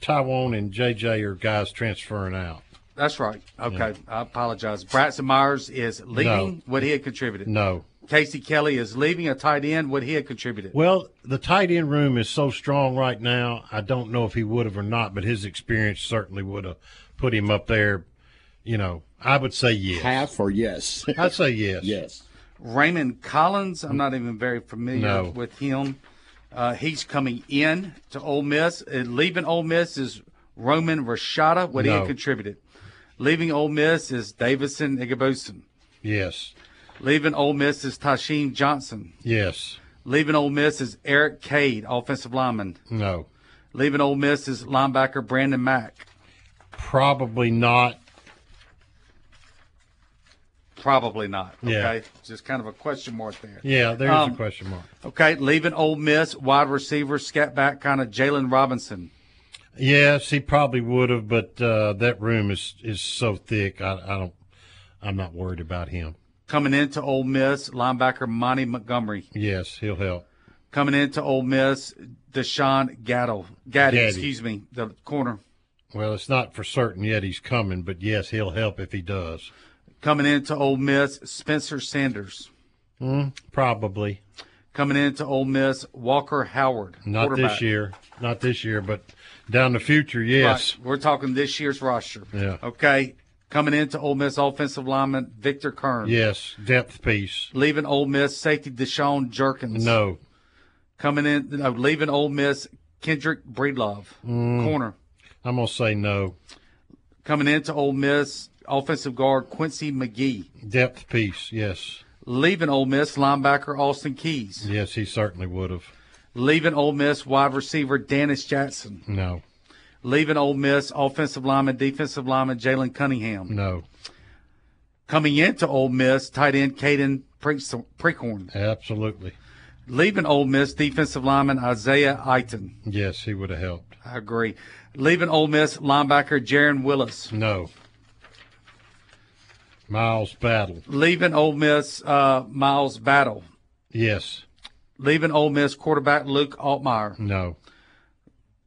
Taiwan and J J are guys transferring out. That's right. Okay, yeah. I apologize. Braxton Myers is leaving. No. What he had contributed? No. Casey Kelly is leaving, a tight end. What he had contributed? Well, the tight end room is so strong right now. I don't know if he would have or not, but his experience certainly would have put him up there. You know, I would say yes. Half or yes? I'd say yes. Yes. Raymond Collins, I'm not even very familiar no. with him. Uh, he's coming in to Ole Miss. Uh, leaving Ole Miss is Roman Rashada. What no. he contributed. Leaving Ole Miss is Davison Igboson. Yes. Leaving Ole Miss is Tasheen Johnson. Yes. Leaving Ole Miss is Eric Cade, offensive lineman. No. Leaving Ole Miss is linebacker Brandon Mack. Probably not. Probably not. Okay. Yeah. Just kind of a question mark there. Yeah, there is um, a question mark. Okay. Leaving Ole Miss, wide receiver, scat back, kind of Jalen Robinson. Yes, he probably would have, but uh, that room is, is so thick. I, I don't, I'm not worried about him. Coming into Ole Miss, linebacker Monty Montgomery. Yes, he'll help. Coming into Ole Miss, Deshaun Gaddy. Gaddy, excuse me, the corner. Well, it's not for certain yet he's coming, but yes, he'll help if he does. Coming into Ole Miss, Spencer Sanders. Mm, probably. Coming into Ole Miss, Walker Howard. Not this year. Not this year, but down the future, yes. Right. We're talking this year's roster. Yeah. Okay. Coming into Ole Miss, offensive lineman, Victor Kern. Yes, depth piece. Leaving Ole Miss, safety, Deshaun Judkins. No. Coming in, no, leaving Ole Miss, Kendrick Breedlove, mm, corner. I'm going to say no. Coming into Ole Miss, offensive guard Quincy McGee. Depth piece, yes. Leaving Ole Miss, linebacker Austin Keys. Yes, he certainly would have. Leaving Ole Miss, wide receiver Dennis Jackson. No. Leaving Ole Miss, offensive lineman, defensive lineman Jalen Cunningham. No. Coming into Ole Miss, tight end Caden Precorn. Absolutely. Leaving Ole Miss, defensive lineman Isaiah Eitan. Yes, he would have helped. I agree. Leaving Ole Miss, linebacker Jaron Willis. No. Miles Battle. Leaving Ole Miss, uh, Miles Battle. Yes. Leaving Ole Miss, quarterback Luke Altmaier. No.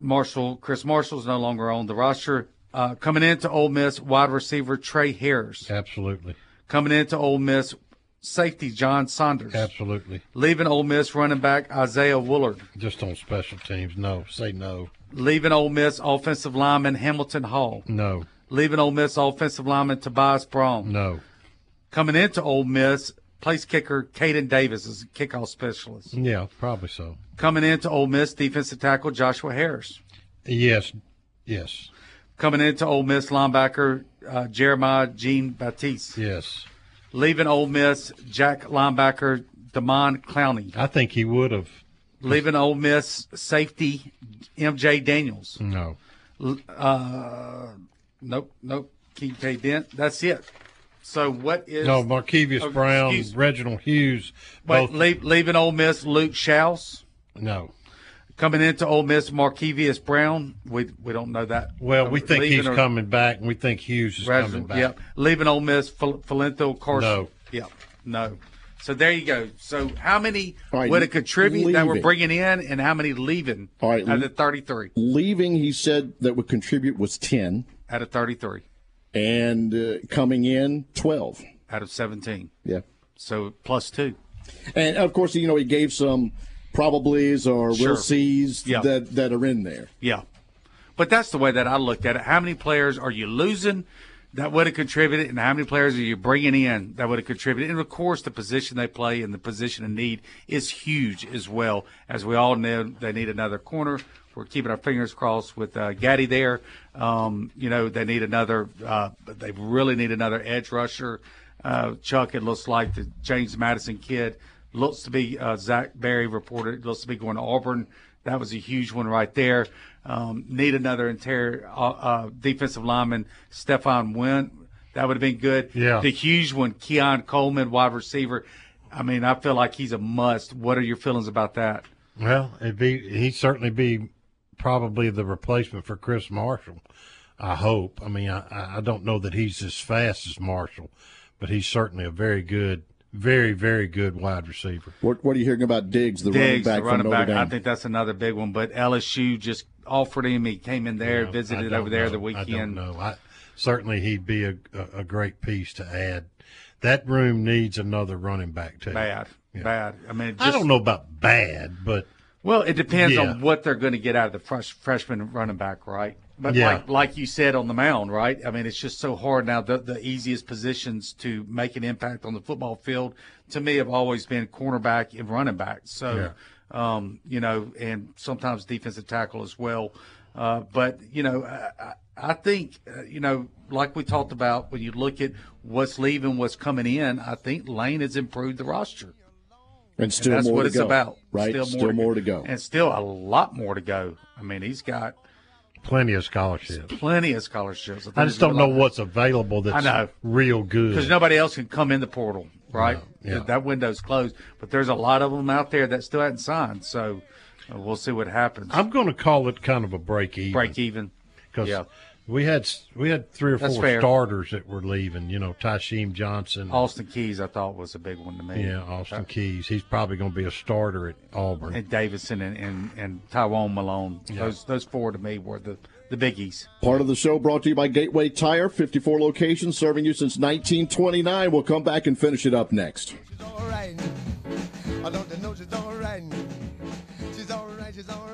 Marshall, Chris Marshall's no longer on the roster. Uh, coming into Ole Miss, wide receiver Trey Harris. Absolutely. Coming into Ole Miss, safety John Saunders. Absolutely. Leaving Ole Miss running back Isaiah Willard. Just on special teams, no. Say no. Leaving Ole Miss offensive lineman Hamilton Hall. No. Leaving Ole Miss offensive lineman Tobias Braun. No. Coming into Ole Miss, place kicker Caden Davis is a kickoff specialist. Yeah, probably so. Coming into Ole Miss, defensive tackle Joshua Harris. Yes, yes. Coming into Ole Miss, linebacker uh, Jeremiah Jean-Baptiste. Yes. Leaving Ole Miss, Jack linebacker Damon Clowney. I think he would have. Leaving Ole Miss, safety M J Daniels. No. Uh, nope, nope. King K. Dent. That's it. So what is – No, Markevious oh, Brown, excuse, Reginald Hughes. Wait, both. Leave, leaving Ole Miss, Luke Schaus. No. Coming into Ole Miss, Markevious Brown. We we don't know that. Well, we think leaving he's or, coming back, and we think Hughes is Reginald, coming back. Yep. Leaving Ole Miss, Philintho Carson. No. Yep, no. So there you go. So how many right, would it contribute leaving. that we're bringing in, and how many leaving right, out of thirty-three? Leaving, he said, that would contribute was ten. Out of thirty-three. And uh, coming in, twelve. Out of seventeen. Yeah. So plus two. And, of course, you know, he gave some – probablys or sure. will sees yeah. that, that are in there. Yeah. But that's the way that I looked at it. How many players are you losing that would have contributed, and how many players are you bringing in that would have contributed? And, of course, the position they play and the position of need is huge as well. As we all know, they need another corner. We're keeping our fingers crossed with uh, Gaddy there. Um, you know, they need another uh, – they really need another edge rusher. Uh, Chuck, it looks like the James Madison kid. Looks to be uh, Zach Berry reported. Looks to be going to Auburn. That was a huge one right there. Um, need another interior uh, uh, defensive lineman, Stephon Wynn. That would have been good. Yeah. The huge one, Keon Coleman, wide receiver. I mean, I feel like he's a must. What are your feelings about that? Well, it'd be he'd certainly be probably the replacement for Chris Marshall. I hope. I mean, I, I don't know that he's as fast as Marshall, but he's certainly a very good. Very, very good wide receiver. What, what are you hearing about Diggs, the Diggs, running back? The running from back. I think that's another big one. But L S U just offered him. He came in there, yeah, visited over know. there the weekend. I don't know. I, certainly, he'd be a, a great piece to add. That room needs another running back too. Bad, yeah. bad. I mean, just, I don't know about bad, but well, it depends yeah. on what they're going to get out of the fresh, freshman running back, right? But yeah. like, like you said on the mound, right? I mean, it's just so hard now. The, the easiest positions to make an impact on the football field, to me, have always been cornerback and running back. So, yeah. um, you know, and sometimes defensive tackle as well. Uh, but, you know, I, I think, uh, you know, like we talked about, when you look at what's leaving, what's coming in, I think Lane has improved the roster. And still and that's more what to it's go, about. Right? Still, still more, more to go. go. And still a lot more to go. I mean, he's got – Plenty of scholarships. Plenty of scholarships. I, I just don't know like what's that. available that's I know. real good. Because nobody else can come in the portal, right? No. Yeah. That window's closed. But there's a lot of them out there that still haven't signed. So uh, we'll see what happens. I'm going to call it kind of a break even. Break even. Because yeah. we had we had three or that's four fair. starters that were leaving. You know, Tysheem Johnson. Austin Keys, I thought, was a big one to me. Yeah, Austin that, Keys. He's probably going to be a starter at Auburn. And Davison and, and, and Tyrone Malone. Yeah. Those those four to me were the, the biggies. Part of the show brought to you by Gateway Tire. fifty-four locations serving you since nineteen twenty-nine. We'll come back and finish it up next. She's all right. I don't know she's all right. She's all right. She's all right.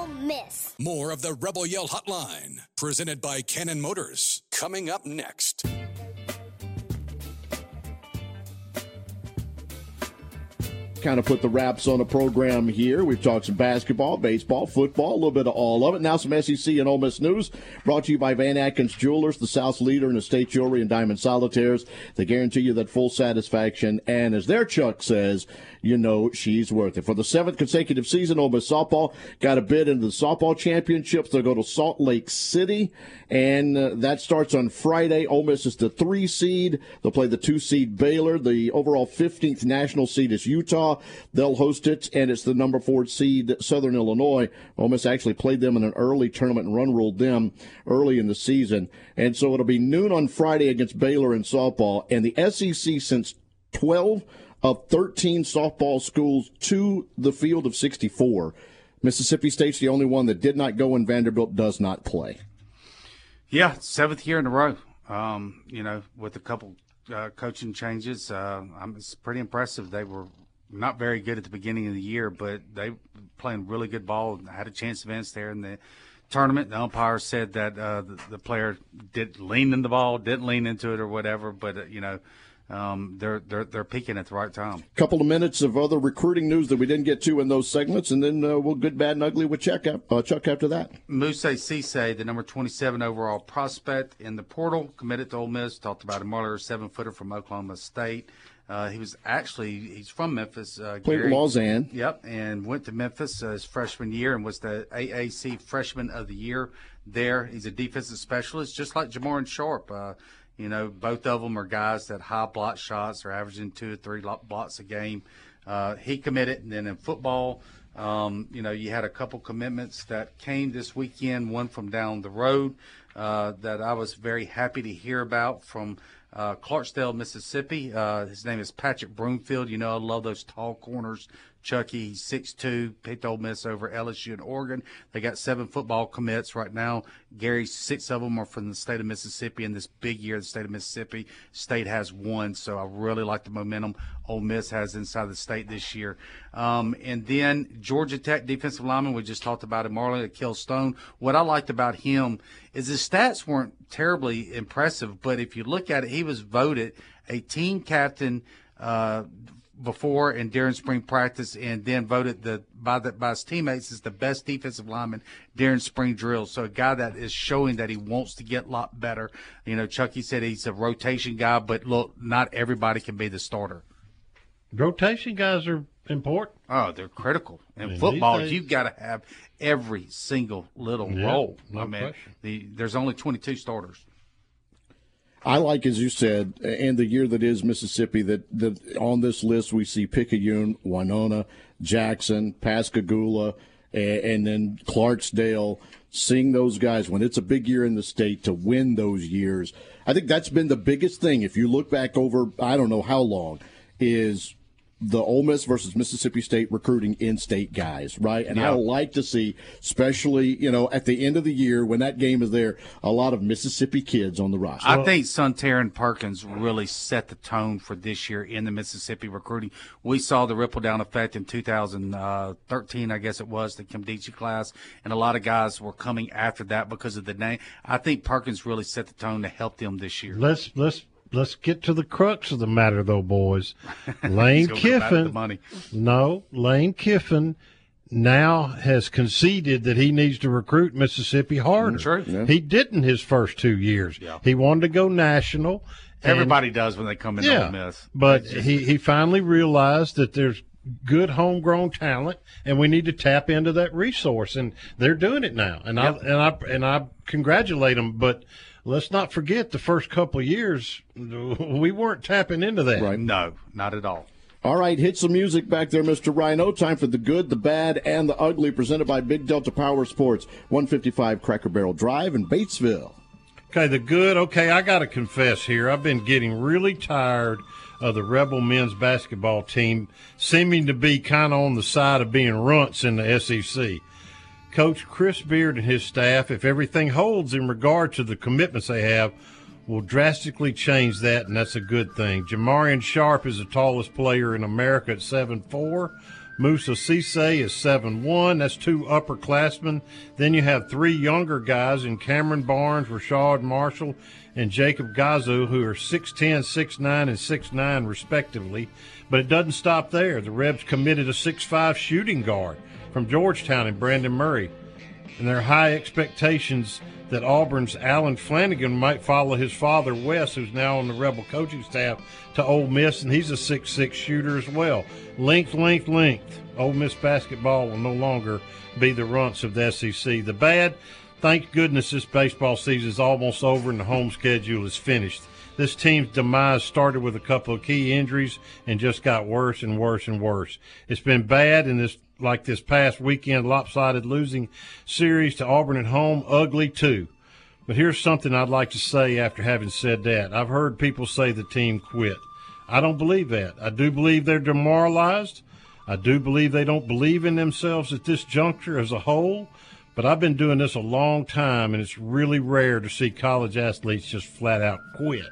Miss. More of the Rebel Yell Hotline, presented by Cannon Motors, coming up next. Kind of put the wraps on the program here. We've talked some basketball, baseball, football, a little bit of all of it. Now some S E C and Ole Miss news brought to you by Van Atkins Jewelers, the South's leader in estate jewelry and diamond solitaires. They guarantee you that full satisfaction, and as their Chuck says, you know she's worth it. For the seventh consecutive season, Ole Miss softball got a bid into the softball championships. They'll go to Salt Lake City, and uh, that starts on Friday. Ole Miss is the three seed. They'll play the two seed Baylor. The overall fifteenth national seed is Utah. They'll host it, and it's the number four seed, Southern Illinois. Ole Miss actually played them in an early tournament and run-ruled them early in the season. And so it'll be noon on Friday against Baylor in softball. And the S E C, since twelve of thirteen softball schools to the field of sixty-four, Mississippi State's the only one that did not go, and Vanderbilt does not play. Yeah, seventh year in a row, um, you know, with a couple uh, coaching changes. Uh, it's pretty impressive. They were not very good at the beginning of the year, but they playing really good ball. I had a chance to advance there in the tournament. The umpire said that uh, the, the player did lean in the ball, didn't lean into it or whatever, but, uh, you know, Um, they're they're they're peaking at the right time. Couple of minutes of other recruiting news that we didn't get to in those segments, and then uh, we'll good, bad, and ugly with Chuck, uh, Chuck after that. Moussa Cissé, the number twenty-seven overall prospect in the portal, committed to Ole Miss. Talked about him earlier, seven-footer from Oklahoma State. Uh, he was actually he's from Memphis. Uh, Played in Lausanne. Yep, and went to Memphis uh, his freshman year and was the A A C Freshman of the Year there. He's a defensive specialist, just like Jamoryn Sharp. Uh, You know, both of them are guys that high block shots are averaging two or three blocks a game. Uh, he committed, and then in football, um, you know, you had a couple commitments that came this weekend, one from down the road uh, that I was very happy to hear about from uh, Clarksdale, Mississippi. Uh, his name is Patrick Broomfield. You know, I love those tall corners. Chucky, he's six two, picked Ole Miss over L S U and Oregon. They got seven football commits right now. Gary, six of them are from the state of Mississippi. In this big year, the state of Mississippi, state has one. So I really like the momentum Ole Miss has inside the state this year. Um, and then Georgia Tech defensive lineman, we just talked about him, Marlon Akeel Stone. What I liked about him is his stats weren't terribly impressive, but if you look at it, he was voted a team captain uh before and during spring practice, and then voted the by the by his teammates as the best defensive lineman during spring drills. So a guy that is showing that he wants to get a lot better. You know, Chucky said he's a rotation guy, but look, not everybody can be the starter. Rotation guys are important. Oh, they're critical. In I mean, football, days, you've got to have every single little yeah, role. No I mean, the, there's only twenty-two starters. I like, as you said, and the year that is Mississippi, that, that on this list we see Picayune, Winona, Jackson, Pascagoula, and, and then Clarksdale, seeing those guys when it's a big year in the state to win those years. I think that's been the biggest thing. If you look back over, I don't know how long, is the Ole Miss versus Mississippi State recruiting in-state guys, right? And yeah. I like to see, especially, you know, at the end of the year when that game is there, a lot of Mississippi kids on the roster. I think son Taryn Perkins really set the tone for this year in the Mississippi recruiting. We saw the ripple down effect in two thousand thirteen, I guess it was, the Kimdichi class, and a lot of guys were coming after that because of the name. I think Perkins really set the tone to help them this year. Let's let's. Let's get to the crux of the matter, though, boys. Lane Kiffin, money. no, Lane Kiffin now has conceded that he needs to recruit Mississippi harder. True. Yeah. He didn't his first two years. Yeah. He wanted to go national. Everybody and, does when they come in yeah, Ole Miss. But just, he, he finally realized that there's good homegrown talent, and we need to tap into that resource, and they're doing it now. And yep. I and I and I congratulate them, but let's not forget the first couple of years, we weren't tapping into that. Right. No, not at all. All right, hit some music back there, Mister Rhino. Time for the good, the bad, and the ugly, presented by Big Delta Power Sports, one fifty-five Cracker Barrel Drive in Batesville. Okay, the good. Okay, I got to confess here, I've been getting really tired of the Rebel men's basketball team seeming to be kind of on the side of being runts in the S E C. Coach Chris Beard and his staff, if everything holds in regard to the commitments they have, will drastically change that, and that's a good thing. Jamarian Sharp is the tallest player in America at seven four. Musa Cisse is seven one. That's two upperclassmen. Then you have three younger guys in Cameron Barnes, Rashad Marshall, and Jacob Gazu, who are six ten, six nine, and six nine, respectively. But it doesn't stop there. The Rebs committed a six five shooting guard from Georgetown and Brandon Murray, and their high expectations that Auburn's Alan Flanagan might follow his father, Wes, who's now on the Rebel coaching staff, to Ole Miss, and he's a six six shooter as well. Length, length, length. Ole Miss basketball will no longer be the runts of the S E C. The bad, thank goodness this baseball season is almost over and the home schedule is finished. This team's demise started with a couple of key injuries and just got worse and worse and worse. It's been bad, and this like this past weekend, lopsided losing series to Auburn at home, ugly too. But here's something I'd like to say after having said that. I've heard people say the team quit. I don't believe that. I do believe they're demoralized. I do believe they don't believe in themselves at this juncture as a whole. But I've been doing this a long time, and it's really rare to see college athletes just flat out quit.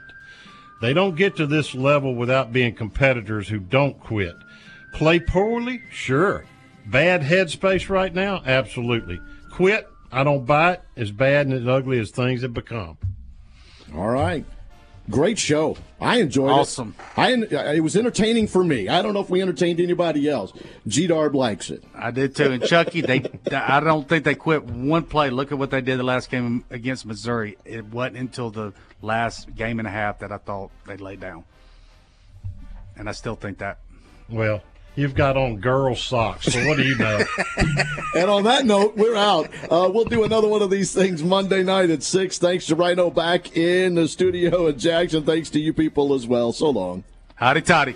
They don't get to this level without being competitors who don't quit. Play poorly? Sure. Bad headspace right now? Absolutely. Quit? I don't buy it. As bad and as ugly as things have become. All right. Great show. I enjoyed awesome. it. Awesome. I It was entertaining for me. I don't know if we entertained anybody else. G-Darb likes it. I did, too. And, Chucky, they I don't think they quit one play. Look at what they did the last game against Missouri. It wasn't until the last game and a half that I thought they laid down. And I still think that. Well, you've got on girl socks, so what do you know? And on that note, we're out. Uh, we'll do another one of these things Monday night at six. Thanks to Rhino back in the studio at Jackson. Thanks to you people as well. So long. Howdy toddy.